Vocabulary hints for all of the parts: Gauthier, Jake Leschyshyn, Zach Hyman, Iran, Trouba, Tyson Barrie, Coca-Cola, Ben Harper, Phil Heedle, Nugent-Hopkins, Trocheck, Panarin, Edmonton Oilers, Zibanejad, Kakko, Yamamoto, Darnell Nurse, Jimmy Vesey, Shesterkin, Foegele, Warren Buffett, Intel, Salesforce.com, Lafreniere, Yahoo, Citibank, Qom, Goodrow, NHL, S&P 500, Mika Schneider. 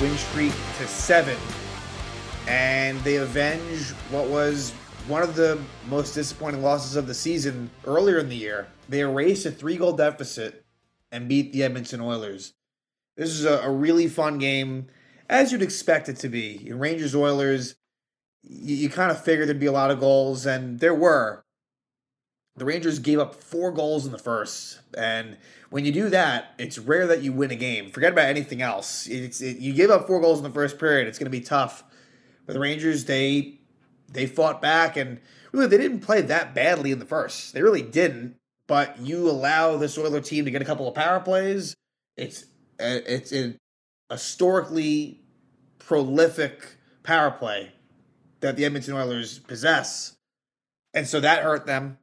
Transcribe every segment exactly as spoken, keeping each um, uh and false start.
win streak to seven, and they avenge what was one of the most disappointing losses of the season earlier in the year. They erased a three-goal deficit and beat the Edmonton Oilers. This is a, a really fun game, as you'd expect it to be. Rangers-Oilers, you, you kind of figured there'd be a lot of goals, and there were. The Rangers gave up four goals in the first, and when you do that, it's rare that you win a game. Forget about anything else. It's it, you give up four goals in the first period, it's going to be tough. But the Rangers, they they fought back, and really, they didn't play that badly in the first. They really didn't, but you allow this Oilers team to get a couple of power plays. It's, it's a historically prolific power play that the Edmonton Oilers possess, and so that hurt them.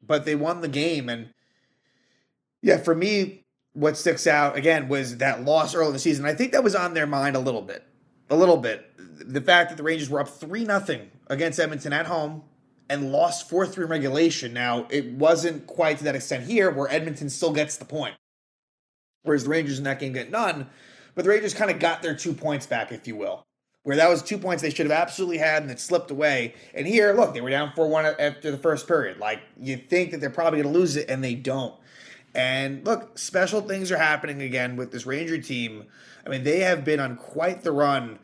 But they won the game, and yeah, for me, what sticks out, again, was that loss early in the season. I think that was on their mind a little bit, a little bit. The fact that the Rangers were up three nothing against Edmonton at home and lost four three in regulation. Now, it wasn't quite to that extent here, where Edmonton still gets the point, whereas the Rangers in that game get none. But the Rangers kind of got their two points back, if you will, where that was two points they should have absolutely had, and it slipped away. And here, look, they were down four one after the first period. Like, you think that they're probably going to lose it, and they don't. And look, special things are happening again with this Ranger team. I mean, they have been on quite the run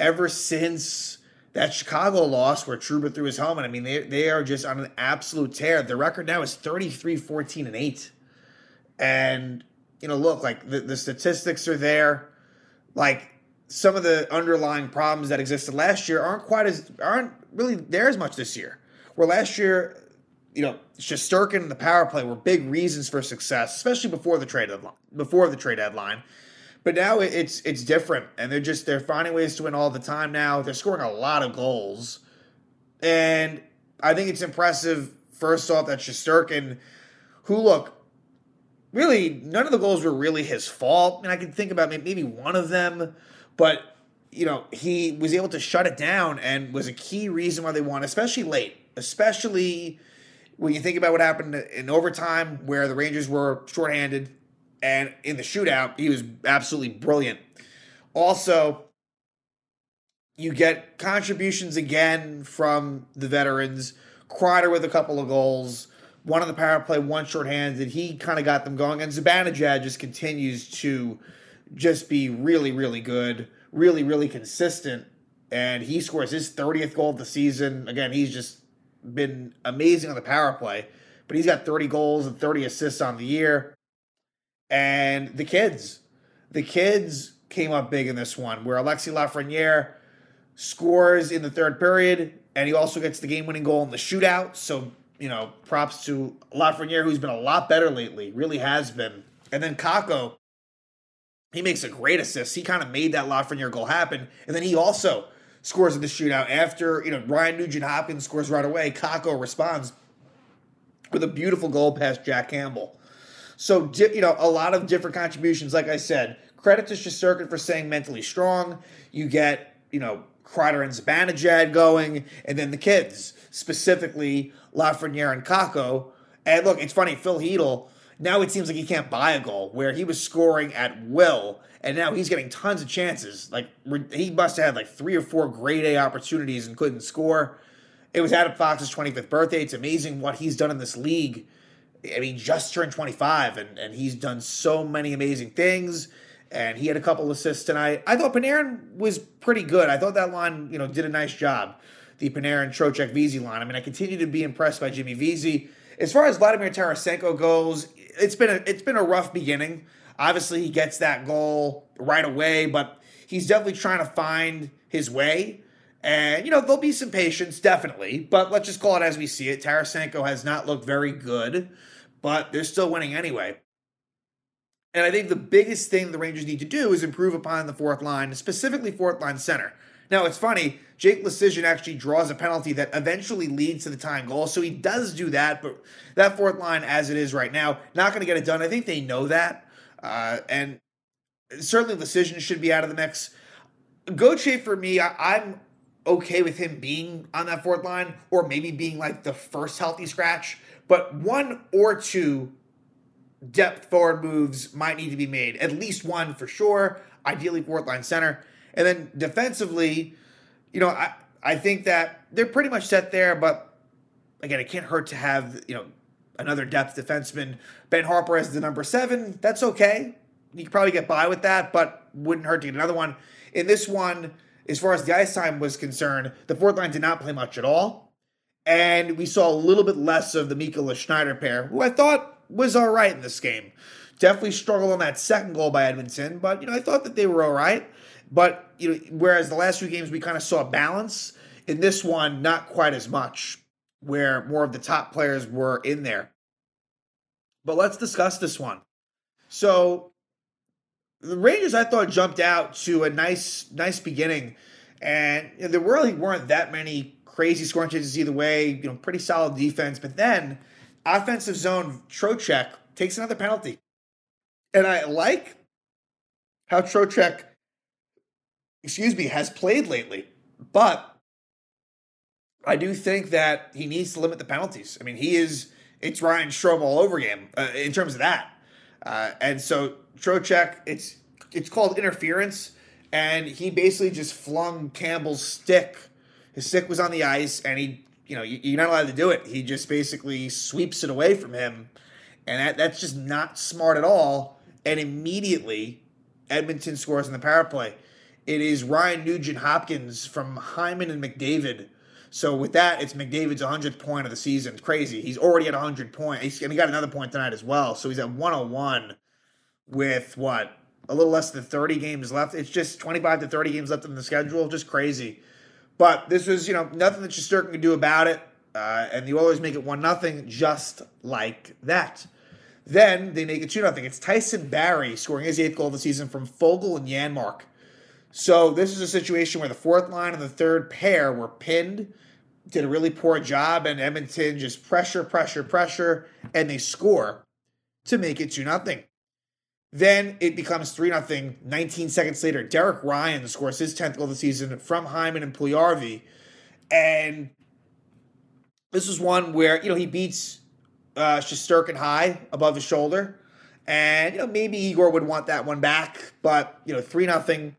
ever since that Chicago loss where Trouba threw his helmet. I mean, they they are just on an absolute tear. Their record now is thirty-three, fourteen, and eight. And, you know, look, like, the, the statistics are there. Like, some of the underlying problems that existed last year aren't quite as aren't really there as much this year. Where last year, you know, Shesterkin and the power play were big reasons for success, especially before the trade deadline. Before the trade deadline, but now it's it's different, and they're just they're finding ways to win all the time. Now they're scoring a lot of goals, and I think it's impressive. First off, that Shesterkin, who look. Really, none of the goals were really his fault. I mean, I can think about maybe one of them, but, you know, he was able to shut it down and was a key reason why they won, especially late, especially when you think about what happened in overtime where the Rangers were shorthanded, and in the shootout, he was absolutely brilliant. Also, you get contributions again from the veterans, Kreider with a couple of goals, one on the power play, one shorthanded. He kind of got them going. And Zibanejad just continues to just be really, really good, really, really consistent. And he scores his thirtieth goal of the season. Again, he's just been amazing on the power play. But he's got thirty goals and thirty assists on the year. And the kids. The kids came up big in this one, where Alexis Lafreniere scores in the third period, and he also gets the game-winning goal in the shootout. So, you know, props to Lafreniere, who's been a lot better lately, really has been. And then Kakko, he makes a great assist. He kind of made that Lafreniere goal happen. And then he also scores in the shootout after, you know, Ryan Nugent-Hopkins scores right away. Kakko responds with a beautiful goal past Jack Campbell. So, you know, a lot of different contributions. Like I said, credit to Shesterkin for staying mentally strong. You get, you know, Kreider and Zibanejad going, and then the kids, specifically Lafreniere and Kakko. And look, it's funny, Phil Heedle, now it seems like he can't buy a goal, where he was scoring at will, and now he's getting tons of chances. Like, he must have had like three or four grade-A opportunities and couldn't score. It was Adam Fox's twenty-fifth birthday. It's amazing what he's done in this league. I mean, just turned twenty-five, and, and he's done so many amazing things. And he had a couple assists tonight. I thought Panarin was pretty good. I thought that line, you know, did a nice job. The Panarin, Trocheck, Vesey line. I mean, I continue to be impressed by Jimmy Vesey. As far as Vladimir Tarasenko goes, it's been a it's been a rough beginning. Obviously, he gets that goal right away, but he's definitely trying to find his way. And, you know, there'll be some patience, definitely. But let's just call it as we see it. Tarasenko has not looked very good, but they're still winning anyway. And I think the biggest thing the Rangers need to do is improve upon the fourth line, specifically fourth line center. Now, it's funny, Jake Leschyshyn actually draws a penalty that eventually leads to the tying goal, so he does do that, but that fourth line as it is right now, not going to get it done. I think they know that, uh, and certainly Leschyshyn should be out of the mix. Gauthier, for me, I- I'm okay with him being on that fourth line, or maybe being like the first healthy scratch, but one or two depth forward moves might need to be made. At least one for sure, ideally fourth line center. And then defensively, you know, I, I think that they're pretty much set there, but again, it can't hurt to have, you know, another depth defenseman. Ben Harper as the number seven. That's okay. You could probably get by with that, but wouldn't hurt to get another one. In this one, as far as the ice time was concerned, the fourth line did not play much at all. And we saw a little bit less of the Mika Schneider pair, who I thought was all right in this game. Definitely struggled on that second goal by Edmonton, but, you know, I thought that they were all right. But, you know, whereas the last few games we kind of saw balance, in this one, not quite as much, where more of the top players were in there. But let's discuss this one. So the Rangers, I thought, jumped out to a nice, nice beginning. And you know, there really weren't that many crazy scoring chances either way. You know, pretty solid defense. But then, offensive zone, Trocheck takes another penalty. And I like how Trocheck, excuse me, has played lately. But I do think that he needs to limit the penalties. I mean, he is, it's Ryan Strome all over game uh, in terms of that. Uh, and so Trocheck, it's it's called interference, and he basically just flung Campbell's stick. His stick was on the ice, and he, you know, you, you're not allowed to do it. He just basically sweeps it away from him, and that, that's just not smart at all. And immediately, Edmonton scores in the power play. It is Ryan Nugent-Hopkins from Hyman and McDavid. So with that, it's McDavid's hundredth point of the season. It's crazy. He's already at one hundred points. And he got another point tonight as well. So he's at one oh one with, what, a little less than thirty games left. It's just twenty-five to thirty games left on the schedule. Just crazy. But this was, you know, nothing that Shesterkin could do about it. Uh, and the Oilers make it one nothing just like that. Then they make it two nothing. It's Tyson Barrie scoring his eighth goal of the season from Foegele and Yanmark. So this is a situation where the fourth line and the third pair were pinned, did a really poor job, and Edmonton just pressure, pressure, pressure, and they score to make it two nothing. Then it becomes three nothing. nineteen seconds later, Derek Ryan scores his tenth goal of the season from Hyman and Puljujarvi. And this is one where, you know, he beats uh, Shesterkin high above his shoulder. And, you know, maybe Igor would want that one back, but, you know, three nothing.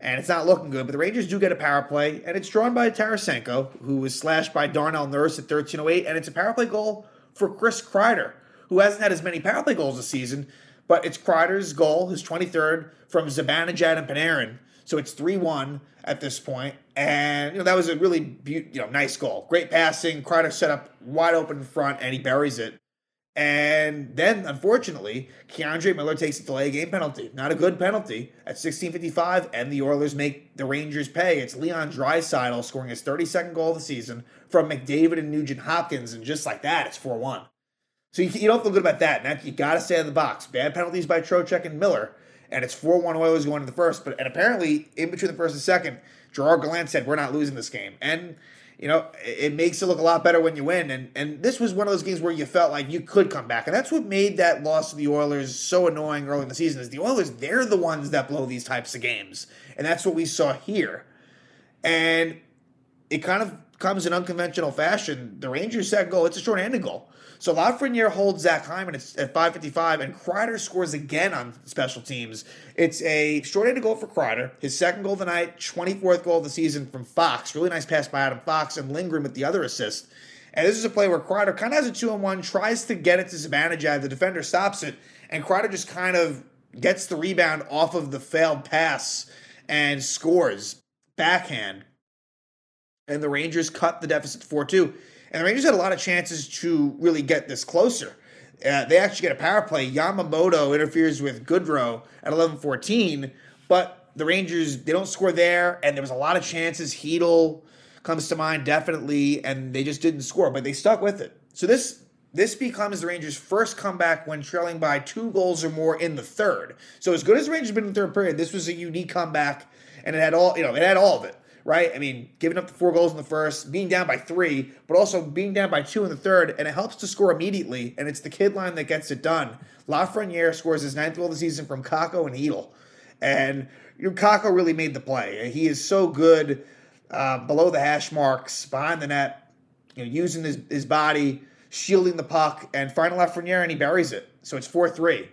And it's not looking good, but the Rangers do get a power play, and it's drawn by Tarasenko, who was slashed by Darnell Nurse at thirteen oh eight, and it's a power play goal for Chris Kreider, who hasn't had as many power play goals this season, but it's Kreider's goal, his twenty-third, from Zibanejad and Panarin, so it's three one at this point, and you know that was a really be- you know nice goal. Great passing, Kreider set up wide open in front, and he buries it. And then, unfortunately, Keandre Miller takes a delay game penalty. Not a good penalty at sixteen fifty-five, and the Oilers make the Rangers pay. It's Leon Dreisaitl scoring his thirty-second goal of the season from McDavid and Nugent-Hopkins, and just like that, it's four one. So you, you don't feel good about that. Now you got to stay in the box. Bad penalties by Trocheck and Miller, and it's four one Oilers going to the first. But and apparently, in between the first and second, Gerard Gallant said, "We're not losing this game." And you know, it makes it look a lot better when you win. And and this was one of those games where you felt like you could come back. And that's what made that loss to the Oilers so annoying early in the season is the Oilers, they're the ones that blow these types of games. And that's what we saw here. And it kind of comes in unconventional fashion. The Rangers' second goal, it's a shorthanded goal. So Lafreniere holds Zach Hyman at, at five fifty-five, and Kreider scores again on special teams. It's a shorthanded goal for Kreider, his second goal of the night, twenty-fourth goal of the season from Fox. Really nice pass by Adam Fox and Lindgren with the other assist. And this is a play where Kreider kind of has a two-on-one, tries to get it to Zibanejad. The defender stops it, and Kreider just kind of gets the rebound off of the failed pass and scores backhand. And the Rangers cut the deficit to four two. And the Rangers had a lot of chances to really get this closer. Uh, they actually get a power play. Yamamoto interferes with Goodrow at eleven fourteen, but the Rangers, they don't score there, and there was a lot of chances. Heedle comes to mind definitely, and they just didn't score, but they stuck with it. So this this becomes the Rangers' first comeback when trailing by two goals or more in the third. So as good as the Rangers have been in the third period, this was a unique comeback, and it had all you know, it had all of it. Right? I mean, giving up the four goals in the first, being down by three, but also being down by two in the third, and it helps to score immediately, and it's the kid line that gets it done. Lafreniere scores his ninth goal of the season from Kakko and Heedle. And you know, Kakko really made the play. He is so good uh, below the hash marks, behind the net, you know, using his, his body, shielding the puck, and finding Lafreniere, and he buries it. So it's four three.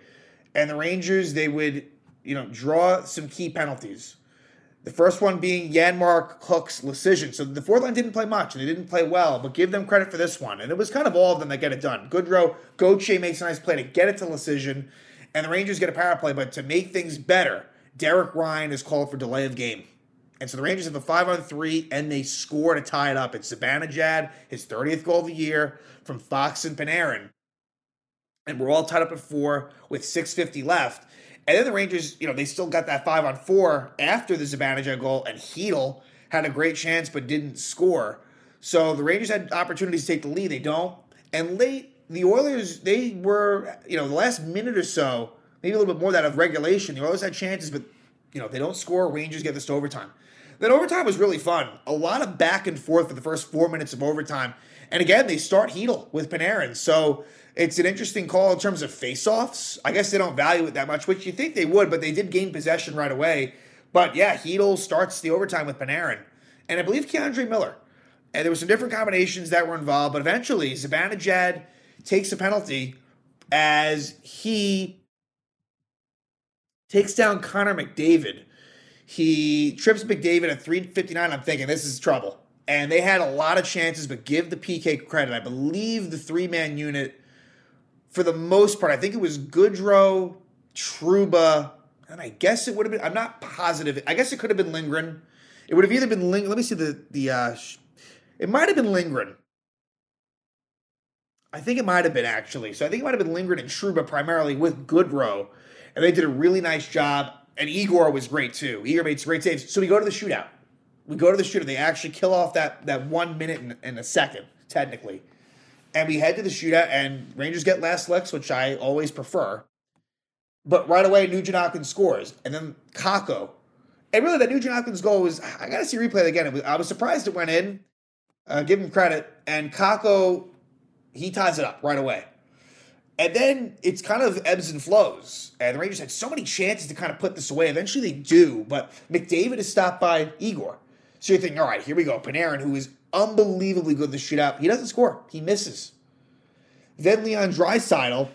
And the Rangers, they would, you know, draw some key penalties. The first one being Yanmark, Hooks, Leschyshyn. So the fourth line didn't play much, and they didn't play well, but give them credit for this one. And it was kind of all of them that get it done. Goodrow, Gauthier makes a nice play to get it to Leschyshyn, and the Rangers get a power play. But to make things better, Derek Ryan is called for delay of game. And so the Rangers have a five on three, and they score to tie it up. It's Zibanejad, his thirtieth goal of the year, from Fox and Panarin. And we're all tied up at four with six fifty left. And then the Rangers, you know, they still got that five on four after the Zibanejad goal, and Heedle had a great chance but didn't score. So the Rangers had opportunities to take the lead. They don't. And late, the Oilers, they were, you know, the last minute or so, maybe a little bit more than that of regulation. The Oilers had chances, but, you know, they don't score. Rangers get this to overtime. That overtime was really fun. A lot of back and forth for the first four minutes of overtime. And again, they start Heedle with Panarin. So it's an interesting call in terms of face-offs. I guess they don't value it that much, which you think they would, but they did gain possession right away. But yeah, Heedle starts the overtime with Panarin. And I believe Keandre Miller. And there were some different combinations that were involved. But eventually, Zibanejad takes a penalty as he takes down Connor McDavid. He trips McDavid at three fifty-nine. I'm thinking, this is trouble. And they had a lot of chances, but give the P K credit. I believe the three-man unit, for the most part, I think it was Goodrow, Trouba, and I guess it would have been, I'm not positive. I guess it could have been Lindgren. It would have either been Lindgren. Let me see the, the uh, it might have been Lindgren. I think it might have been, actually. So I think it might have been Lindgren and Trouba primarily with Goodrow. And they did a really nice job. And Igor was great, too. Igor made some great saves. So we go to the shootout. We go to the shootout. They actually kill off that, that one minute and, and a second, technically. And we head to the shootout, and Rangers get last licks, which I always prefer. But right away, Nugent-Hopkins scores. And then Kakko. And really, that Nugent-Hopkins goal was, I got to see replay again. I was surprised it went in. Uh, give him credit. And Kakko, he ties it up right away. And then it's kind of ebbs and flows. And the Rangers had so many chances to kind of put this away. Eventually they do, but McDavid is stopped by Igor. So you're thinking, all right, here we go. Panarin, who is unbelievably good in the shootout, he doesn't score. He misses. Then Leon Dreisaitl,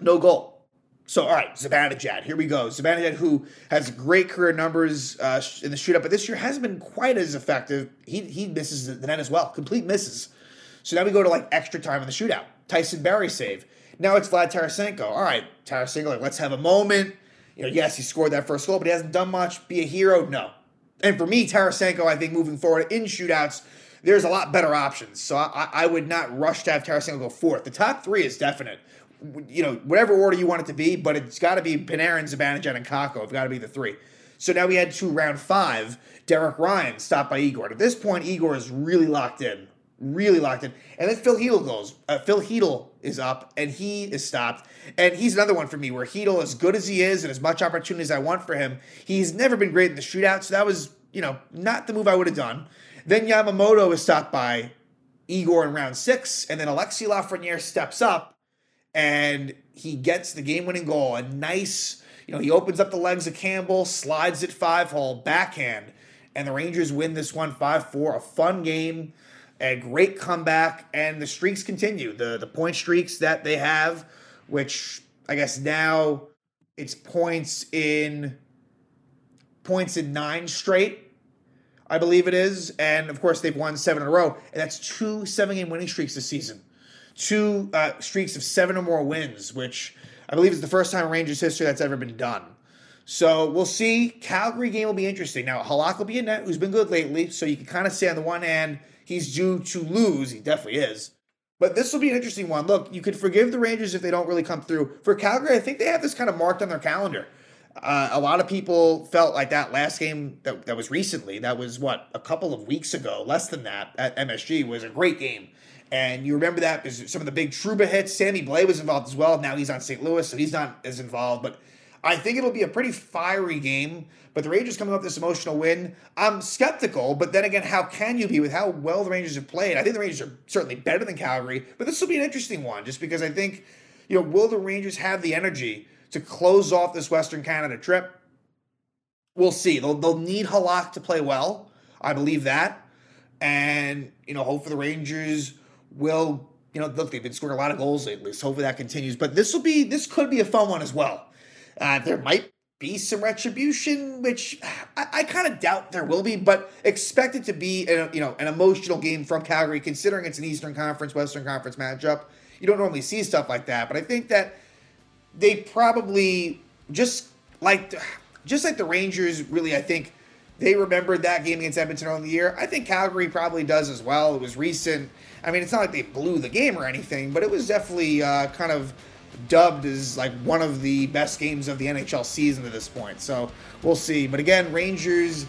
no goal. So, all right, Zibanejad, here we go. Zibanejad, who has great career numbers uh, in the shootout, but this year hasn't been quite as effective. He, he misses the net as well, complete misses. So now we go to, like, extra time in the shootout. Tyson Barrie save. Now it's Vlad Tarasenko. All right, Tarasenko, like, let's have a moment. You know, yes, he scored that first goal, but he hasn't done much. Be a hero? No. And for me, Tarasenko, I think moving forward in shootouts, there's a lot better options. So I, I would not rush to have Tarasenko go fourth. The top three is definite. You know, whatever order you want it to be, but it's got to be Panarin, Zibanejad, and Kakko. It's got to be the three. So now we head to round five. Derek Ryan stopped by Igor. At this point, Igor is really locked in. Really locked in. And then Phil Heedle goes. Uh, Phil Heedle is up, and he is stopped. And he's another one for me where Heedle, as good as he is and as much opportunity as I want for him, he's never been great in the shootout, so that was, you know, not the move I would have done. Then Yamamoto is stopped by Igor in round six, and then Alexis Lafreniere steps up, and he gets the game-winning goal. A nice, you know, he opens up the legs of Campbell, slides it five-hole, backhand, and the Rangers win this one five four. A fun game. A great comeback, and the streaks continue. The the point streaks that they have, which I guess now it's points in points in nine straight, I believe it is. And, of course, they've won seven in a row. And that's two seven-game winning streaks this season. Two uh, streaks of seven or more wins, which I believe is the first time in Rangers history that's ever been done. So we'll see. Calgary game will be interesting. Now, Halak will be in net, who's been good lately. So you can kind of say on the one hand, he's due to lose. He definitely is. But this will be an interesting one. Look, you could forgive the Rangers if they don't really come through. For Calgary, I think they have this kind of marked on their calendar. Uh, a lot of people felt like that last game that, that was recently, that was, what, a couple of weeks ago, less than that, at M S G, was a great game. And you remember that because some of the big Trouba hits. Sammy Blais was involved as well. Now he's on Saint Louis, so he's not as involved. But I think it'll be a pretty fiery game, but the Rangers coming up with this emotional win. I'm skeptical, but then again, how can you be with how well the Rangers have played? I think the Rangers are certainly better than Calgary, but this will be an interesting one just because I think, you know, will the Rangers have the energy to close off this Western Canada trip? We'll see. They'll, they'll need Halak to play well. I believe that. And, you know, hopefully the Rangers will, you know, look, they've been scoring a lot of goals lately, so hopefully that continues. But this will be, this could be a fun one as well. Uh, there might be some retribution, which I, I kind of doubt there will be, but expect it to be a, you know, an emotional game from Calgary, considering it's an Eastern Conference, Western Conference matchup. You don't normally see stuff like that, but I think that they probably just like just like the Rangers, really, I think they remembered that game against Edmonton on the year. I think Calgary probably does as well. It was recent. I mean, it's not like they blew the game or anything, but it was definitely uh, kind of dubbed as like one of the best games of the N H L season at this point. So we'll see. But again, Rangers,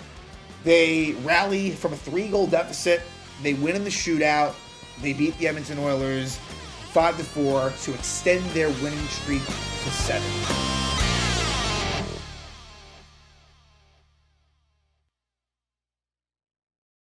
they rally from a three-goal deficit. They win in the shootout. They beat the Edmonton Oilers five to four to extend their winning streak to seven.